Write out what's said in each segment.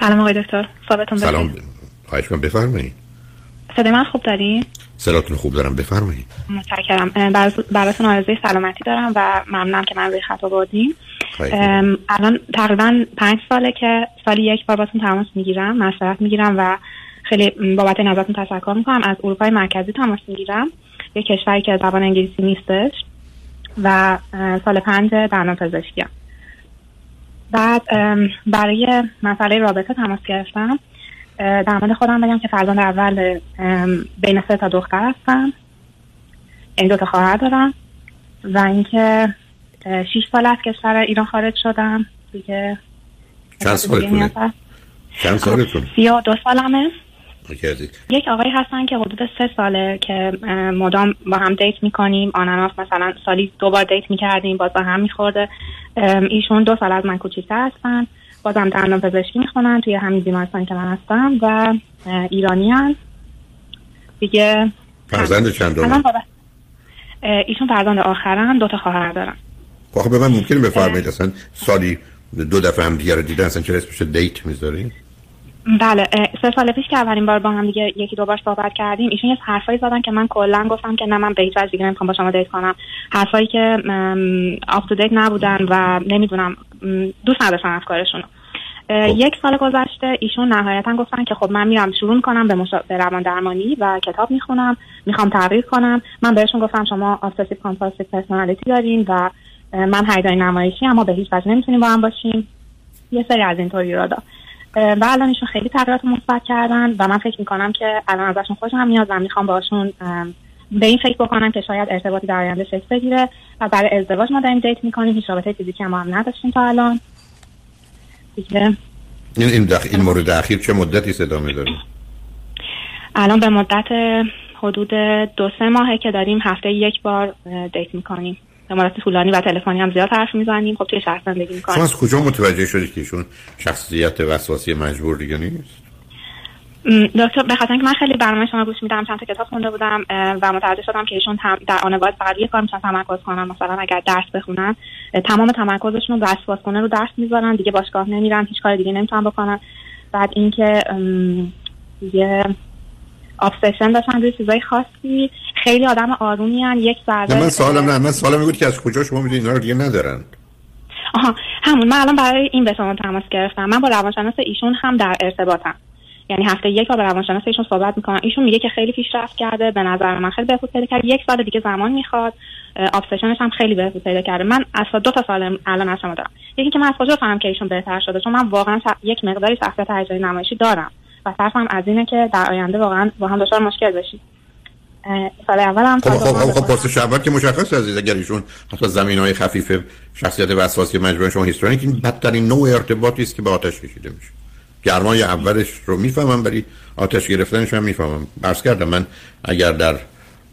سلام آقای دکتر، صحبتون بخیر. سلام، خواهش می‌کنم بفرمایید. صدای من خوب دارین؟ صداتون خوب دارم، بفرمایید. متشکرم. براتون آرزوی سلامتی دارم و ممنونم که من روی خط آوردین. الان تقریبا 5 ساله که سالی یک بار باتون تماس میگیرم، مشورت میگیرم و خیلی بابت نظرتون تشکر میکنم. از اروپای مرکزی تماس میگیرم، یک کشوری که زبان انگلیسی نیستش و سال 5 دندان پزشکیم. بعد برای مسئله رابطه تماس گرفتم. در مورد خودم بگم که فرزند اول بین 3 تا دختر هستم، این 2 تا خواهر دارم و اینکه 6 سال از کشور ایران خارج شدم دیگه. چند سالتونه؟ 32 سالمه. یک آقایی هستن که حدود 3 ساله که مدام با هم دیت میکنیم، آناناف مثلا سالی 2 بار دیت میکردیم، باز با هم میخورده. ایشون 2 سال از من کوچیک‌تر هستن، بازم دندان پزشکی میخونن توی همین بیمارستانی که من هستم و ایرانی هستن دیگه. فرزند چندم؟ ایشون فرزند آخرم، 2 تا خواهر دارم. خب به من ممکنه بفرمایید اصلا سالی 2 دفعه هم دیگه رو دیدن، اصلا چرا اسمش دیت میذارین؟ بله، 3 سال پیش که اولین بار با هم دیگه 1-2 بار صحبت کردیم، ایشون یه حرفایی زدن که من کلا گفتم که نه، من به هیچ وجه دیگه نمیخوام با شما دیت کنم. حرفایی که آپ تو دیت نبودن و نمیدونم دوست نداشتم افکارشون. 1 سال گذشته ایشون نهایتا گفتن که خب من میرم شروع کنم به روان درمانی و کتاب میخونم، میخوام تغییر کنم. من بهشون گفتم شما obsessive compulsive personality دارین و من هیجانی نمایشی، اما به هیچ وجه نمیتونیم با هم باشیم. یه سری از اینطوری را داد و الان ایشون خیلی تغییرات مثبت کردن و من فکر میکنم که الان ازشون خوشم میاد و میخوام باشون به این فکر بکنم که شاید ارتباطی در آینده شکل بگیره و برای ازدواج ما داریم دیت میکنیم. هیچ رابطه فیزیکی هم نداشتیم تا الان دیگه. این مورد اخیر چه مدتی ادامه داره؟ الان به مدت حدود 2-3 ماهه که داریم هفته 1 بار دیت میکنیم. امارات طولانی و تلفنی هم زیاد حرف میزنیم. خب توی شخص زندگی میکنیم. شما از کجا متوجه شدید که ایشون شخصیت وسواسی مجبور دیگه نیست؟ دکتر به خاطر اینکه من خیلی برنامه شما گوش میدم، چند تا کتاب خونده بودم و متوجه شدم که ایشون در آن وقت فقط یه کار میشن تمرکز کنن، مثلا اگر درس بخونن تمام تمرکزشون رو وسواس کنه رو درس میذارن، دیگه باشگاه نمیرن، هیچ کار دیگه نمیتونن بکنن. بعد اینکه یه obsession داشتن روی چیزای خاصی. خیلی آدم آرومی هن، یک ذره. من سوالم میگود که از کجا شما میدونید اینا رو دیگه ندارن؟ آها، همون. من الان برای این به شما تماس گرفتم. من با روانشناس ایشون هم در ارتباطم، یعنی هفته 1 بار با روانشناس ایشون صحبت میکنم. ایشون میگه که خیلی پیشرفت کرده، به نظر من خیلی بهبود پیدا کرده، 1 سال دیگه زمان میخواد، obsessionش هم خیلی بهبود پیدا کرده. من اصلا 2 تا سال الان از شما دارم. یکی که من از کجا فهمیدم که ایشون بهتر شده، چون من واقعا یک مقداری شخصیت هیجانی نمایشی دارم و صرفم از اینه که در آینده واقعا با هم دچار مشکل بشیم. سال اول هم خب پرسش اول که مشخص عزیز، اگر ایشون حتی زمینه‌های خفیف شخصیت وسواسی مجبور شما هیسترونیک، این بدترین نوع ارتباطی است که به آتش کشیده میشه. گرمای اولش رو میفهمم، ولی آتش گرفتنش هم میفهمم. عرض کردم من اگر در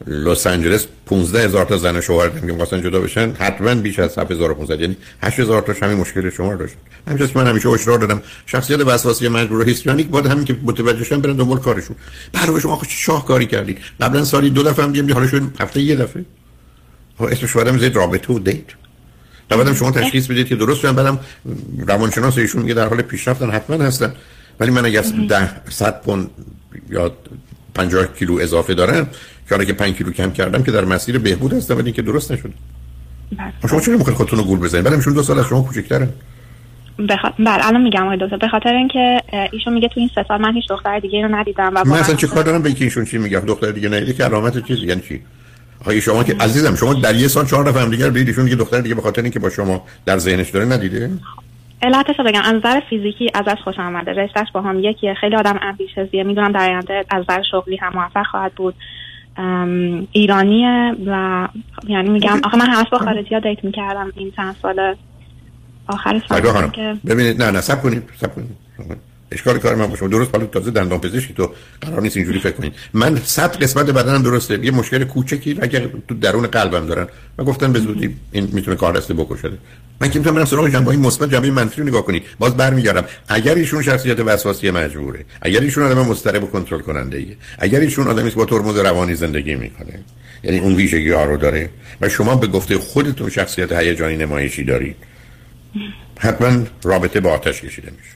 لس آنجلس 15000 تا زن شوهر میگم واسن جدا بشن، حتما بیش از 7500 یعنی 8000 تاش همین مشکل شما داشت. همینجاست من همیشه اشرار دادم شخصیت وسواسی مجبور هیستریک باید همین که متوجهشن برن دنبال کارشون. برای شما چه شاهکاری کردید؟ قبلا سالی 2 دفعه هم میگم، حالا شد هفته 1 دفعه. ها اسمش شدم زید رابطه و دیت. بعدم شما تشخیص بدید که درست شدن، بعدم روانشناس ایشون میگه در حال پیشرفتن، حتما هستن. ولی من اگه 100 پوند یا 50 کیلو اضافه دارم که 5 کیلو کم کردم که در مسیر بهبود هستم، ولی اینکه درست نشده. شما چرا میخواید خودتون رو گول بزنید؟ ولی ایشون 2 سال از شما کوچیک‌ترن. بله الان میگم آقای دکتر، به خاطر اینکه ایشون میگه تو این 3 سال من هیچ دختر دیگه رو ندیدم و من اصلا چه کار دارم به اینکه ایشون چی میگه دختر دیگه ندیده که علامت چیز یعنی چی؟ آخه شما که عزیزم، شما در 1 سال 4 دفعه هم دیگه دیدید، ایشون میگه دختر دیگه به خاطر اینکه با شما در ذهنش داره ندیده. علتش بگم، از نظر فیزیکی ازش خوشم اومده، رشتهش با هم یکیه، خیلی آدم امبیشسیه، میدونم در آینده از نظر شغلی هم موفق خواهد بود، ایرانیه و یعنی میگم آخه من همش با خارجی‌ها دیت میکردم این چند سال آخر سال که ببینید. نه صبر کنید اشکال کار من باشه درست. حالا تازه دندان پزشکی تو قرار نیست اینجوری فکر کنید. من 100 قسمت بدنم درسته، یه مشکل کوچیکی اگه تو درون قلبم دارن و گفتن به زودی این میتونه کار دست بکشه، من که میتونم برم سراغ جنبه‌های مثبت، جنبه‌های منفی رو نگاه کنید. باز برمیگردم اگر ایشون شخصیت وسواسی مجبوره، اگر ایشون آدم مضطرب و کنترل کننده ایه، اگر ایشون آدمی است با ترمز روانی زندگی میکنه، یعنی اون ویژگی‌ها رو داره و شما به گفته خودتون شخصیت هیجانی نمایشی دارید، حتما رابطه با آتش کشیده میشه.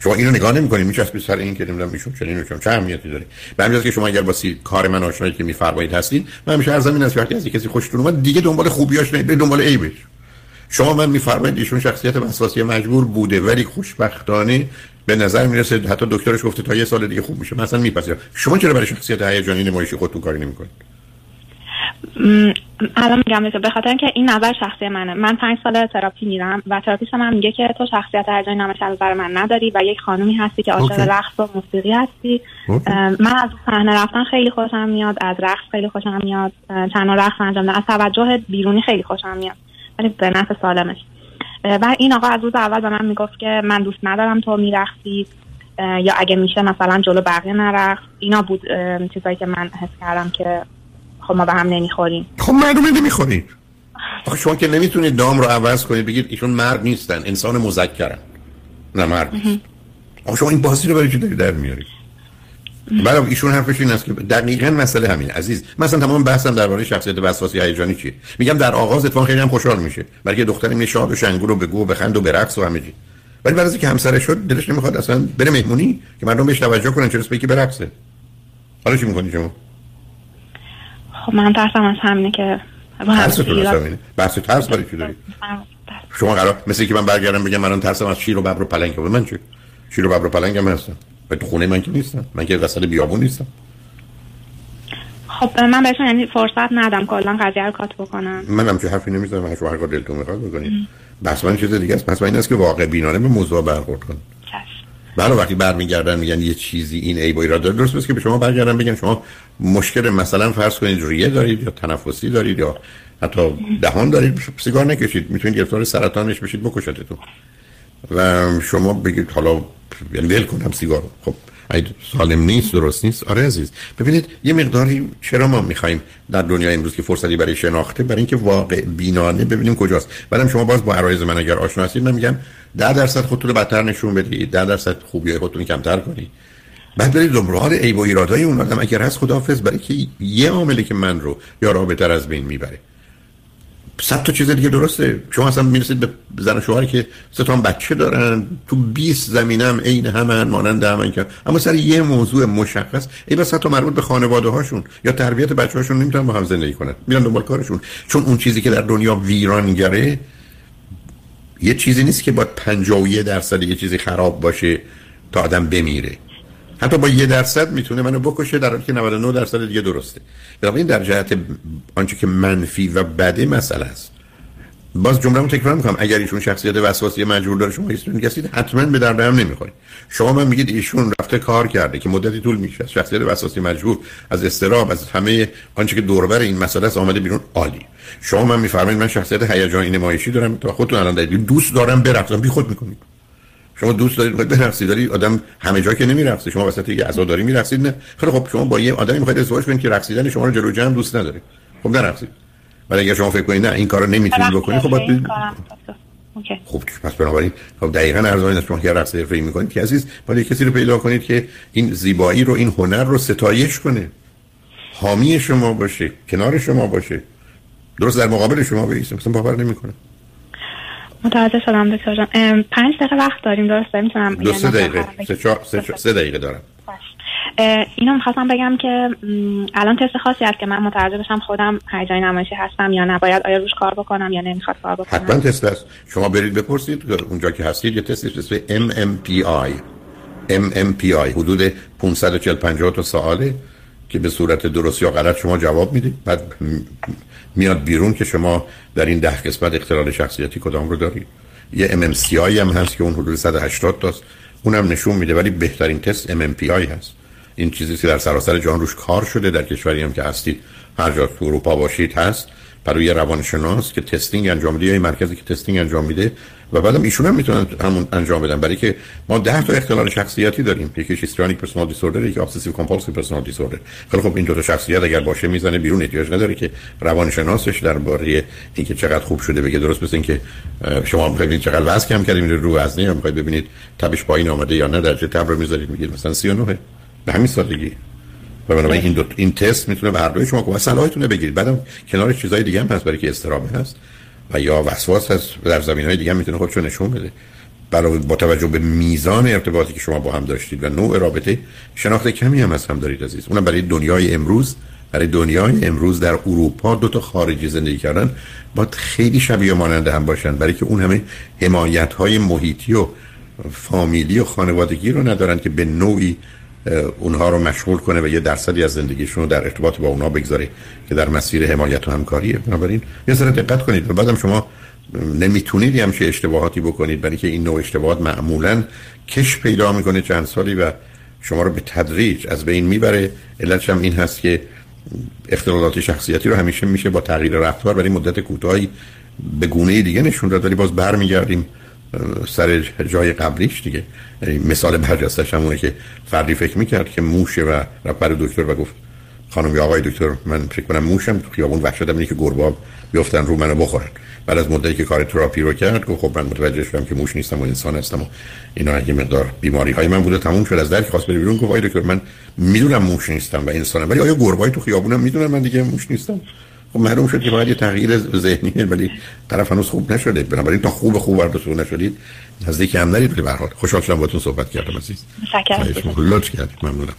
شما اینو نگاه نمی‌کنید میچسبید سر این که نمی‌دونم ایشون چنین چون چه اهمیتی داره. به همین که شما اگر با کار من آشنایی که می‌فرمایید هستید، من همیشه هر زمین از وقتی از کسی خوشتون اومد دیگه دنبال خوبیاش نید، دنبال عیبش. شما من می‌فرمایید ایشون شخصیت وسواسی مجبور بوده ولی خوشبختانه به نظر میرسه حتی دکترش گفته تا یه سال دیگه خوب میشه، مثلا میپذیره. شما چرا برای شخصیت هیجانی نمایشی خودتون کاری نمی‌کنید؟ الان میگم مثلا به خاطر اینکه این اول شخصی منه. من 5 سال تراپی میرم و تراپیست من میگه که تو شخصیت هیجانی نمایشی برای من نداری و یک خانومی هستی که عاشق رقص و موسیقی هستی. من از صحنه رفتن خیلی خوشم میاد، از رقص خیلی خوشم میاد، تنها رقص انجام دادن، از توجه بیرونی خیلی خوشم میاد، ولی به نفع سالمش. و این آقا از روز اول به من میگفت که من دوست ندارم تو میرقصی، یا اگه میشه مثلا جلو بقیه نرقص. اینا بود چیزایی که من حس کردم که خب ما به هم نمیخوریم. خب معلومه نمیخورید. آخه شما که نمیتونید دام رو عوض کنید بگید ایشون مرد نیستن، انسان مذکرن، نه مرد نیست. آخه شما این بازی رو برای چی دارید در میارید؟ برام ایشون حرفش این است که دقیقاً مسئله همین عزیز. مثلا تمام بحثم درباره شخصیت وسواسی هیجانی چیه؟ میگم در آغاز اتفاقا خیلی هم خوشحال میشه، بلکه دختری میشه شاد و شنگول و بگو و بخند و برقص و همه چی. ولی بعد از اینکه همسر شد دلش نمیخواد اصلا بره مهمونی که مردم بهش توجه کنن، چرا اسپیکی برقصه. حالا چی میکنید شما؟ خب من ترسم از همینه که بحث ترس برای چی دارید؟ شما قرار مثل اینکه من برگردم بگم من ترسم از شیر و ببر و پلنگ. من چی؟ شیر و ببر و پلنگ هم هستم. تو خونه من که نیستم، من که وسط بیابون نیستم. خب من بهشون یعنی فرصت ندم کلا قضیه رو کات بکنم. منم که حرفی نمیزنم، من شوهر کار دلتون میخواد بکنید. بس من چیز دیگه است. پس من این است که واقع بینانه به موضوع برخورد کنم. بله وقتی برمیگردن میگن یه چیزی این عیب و ایراد داره، درست است که به شما برگردن بگن شما مشکل مثلا فرض کنید ریه دارید یا تنفسی دارید یا حتی دهان دارید، سیگار نکشید، میتونید گرفتار سرطان بشید بکشتتون. و شما بگید حالا یعنی ول کنم سیگار. خب اگه سالم نیست، درست نیست. آره عزیز ببینید یه مقداری چرا ما می‌خوایم در دنیای امروز که فرصتی برای شناخته، برای اینکه واقع بینانه ببینیم کجاست. بعدم شما باز با عرایض من اگر آشنا هستید، من میگم 10% خودتون رو بدتر نشون بدید، 10% خوبیای خودتون کمتر کنید، بعد برید دنبال عیب و ایرادای اون آدم اگر هست خداحافظ، برای که یه عاملی که من رو یا رابطه‌تر از بین میبره. 100 تا چیز دیگه درسته. شما اصلا میرسید به زن و شوهری که 3 تا بچه دارن، تو 20 زمینم عین همن، مانند همن، که اما سر یه موضوع مشخص ای بس حتی مربوط به خانواده هاشون یا تربیت بچه هاشون نمیتونن با هم زندگی کنن، میرن دنبال کارشون. چون اون چیزی که در دنیا ویرانگره یه چیزی نیست که با 51% یه چیزی خراب باشه تا آدم بمیره. حتی با 1% میتونه منو بکشه، در حالی که 99% دیگه درسته. بنابراین در جهت آنچه که منفی و بده مسئله است. باز جمله‌مو تکرار میکنم، اگر ایشون شخصیت وسواسی مجبور داره، شما ایشون کسی حتما به درد هم نمیخوره. شما من میگید ایشون رفته کار کرده که مدتی طول میشه، شخصیت وسواسی مجبور از استراب از همه آنچه که دور و بر این مسئله است اومده بیرون. عالی. شما من میفرمایید من شخصیت هیجانی نمایشی دارم، تا خودتون الان دارید دوست دارم برقصم، بیخود میکنید. شما دوست دارید باید برقصید، ولی آدم همه جا که نمیرقصه. شما وسط یه عزاداری میرقصید، نه خیلی خب شما با یه آدمی میخواید ازدواج کنید که رقصیدن شما رو جلو جمع دوست نداره، خب نرقصید. ولی اگر شما فکر کنید نه این کارو نمیتونید بکنید، خب باید اوکی. خب پس بنابراین خب دقیقاً ارزش شما که رقص حرفه‌ای میکنید که عزیز، ولی کسی رو پیدا کنید که این زیبایی رو، این هنر رو ستایش کنه، حامی شما باشه، کنار شما باشه، درست در مقابل شما بایسته. مثلا باور نمیکنه. متوجه شدم دکتر جان. 5 دقیقه وقت داریم، درسته؟ میتونم 2-3 دقیقه 3 دقیقه دارم. اینو میخواستم بگم که الان تست خاصی هست که من متوجه بشم خودم هیجانی نمایشی هستم یا نه، باید آیا روش کار بکنم یا نمیخواد کار بکنم؟ حتما تست هست، شما برید بپرسید اونجا که هستید. یه تستی هست به MMPI حدود 540-50 تا سواله که به صورت درست یا غلط شما جواب میدید، بعد میاد بیرون که شما در این 10 قسمت اختلال شخصیتی کدام رو دارید. یه MMCI هم هست که اون حدود 180 تاست، اونم نشون میده، ولی بهترین تست MMPI هست. این چیزی که در سراسر جهان روش کار شده، در کشوری هم که هستید، هر جا تو اروپا باشید هست، برای روانشناس که تستینگ انجام میده یا این مرکزی که تستینگ انجام میده، و بعدم ایشون هم میتونن همون انجام بدن. برای که ما 10 تا اختلال شخصیتی داریم، یکی هیستریونیک پرسونال دیسوردر، یکی ابسسیو کمپالسیو پرسونال دیسوردر. خیلی خب این دو تا شخصیت اگر باشه میزنه بیرون، نیاز نداره که روانشناسش درباره اینکه چقدر خوب شده بگه. درست مثل اینکه شما ببینید چقدر وزن کم کردید، میره رو وزنه، یا میخواید ببینید تبش پایین اومده یا نه، درجه تب رو میذارید میگید مثلا 39 به همین سادگی. بنابراین این تست میتونه به هر دوی شما کمک صلاحیتونه بگیرید. بعدم کنارش چیزای دیگه هم هست، برای که استرام هست و یا وسواس هست در زمینهای دیگه میتونه خودشو نشون بده. برای با توجه به میزان ارتباطی که شما با هم داشتید و نوع رابطه، شناخت کمی هم از هم دارید عزیز. اونم برای دنیای امروز، برای دنیای امروز در اروپا دو تا خارجی زندگی کردن باید خیلی شبیه مانند هم باشن، برای که اون همه حمایت‌های محیطی و فامیلی و خانوادگی رو ندارن که به نوعی اونها رو مشغول کنه و یه درصدی از زندگیشون رو در ارتباط با اونها بگذاره که در مسیر حمایت و همکاریه. بنابراین یه ذره دقت کنید و بعدم شما نمیتونید همچه اشتباهاتی بکنید، برای که این نوع اشتباهات معمولاً کش پیدا میکنه چند سالی و شما رو به تدریج از بین میبره. علتش هم این هست که اختلالات شخصیتی رو همیشه میشه با تغییر رفتار برای مدت کوتاهی به گونه دیگه نشون داد، ولی باز برمیگردیم سر جای قبلیش دیگه. مثال برجستش همونه که فردی فکر میکرد که موشه و رفت برای دکتر و گفت خانم یا آقای دکتر من فکر کنم موشم، تو خیابون وحشتم اینه که گربه‌ها بیافتن رو منو بخورن. بعد از مدتی که کار تراپی رو کرد گفت خب من متوجه شدم که موش نیستم و انسان هستم و اینا یه مقدار بیماری های من بوده، تموم شد از درک خواست بره بیرون. گفت آقای دکتر من میدونم موش نیستم و انسانم، ولی آیا گربه‌ای تو خیابونم میدونن من دیگه موش نیستم؟ خب معلوم شد که باید یه تغییر ذهنیه، ولی طرف هنوز خوب نشده. بنابراین تا خوب برداشتون نشدید نزدیک هم نرید. به هر حال خوشحال شدم باهاتون صحبت کردم عزیز. متشکرم. لطف کردید. ممنونم.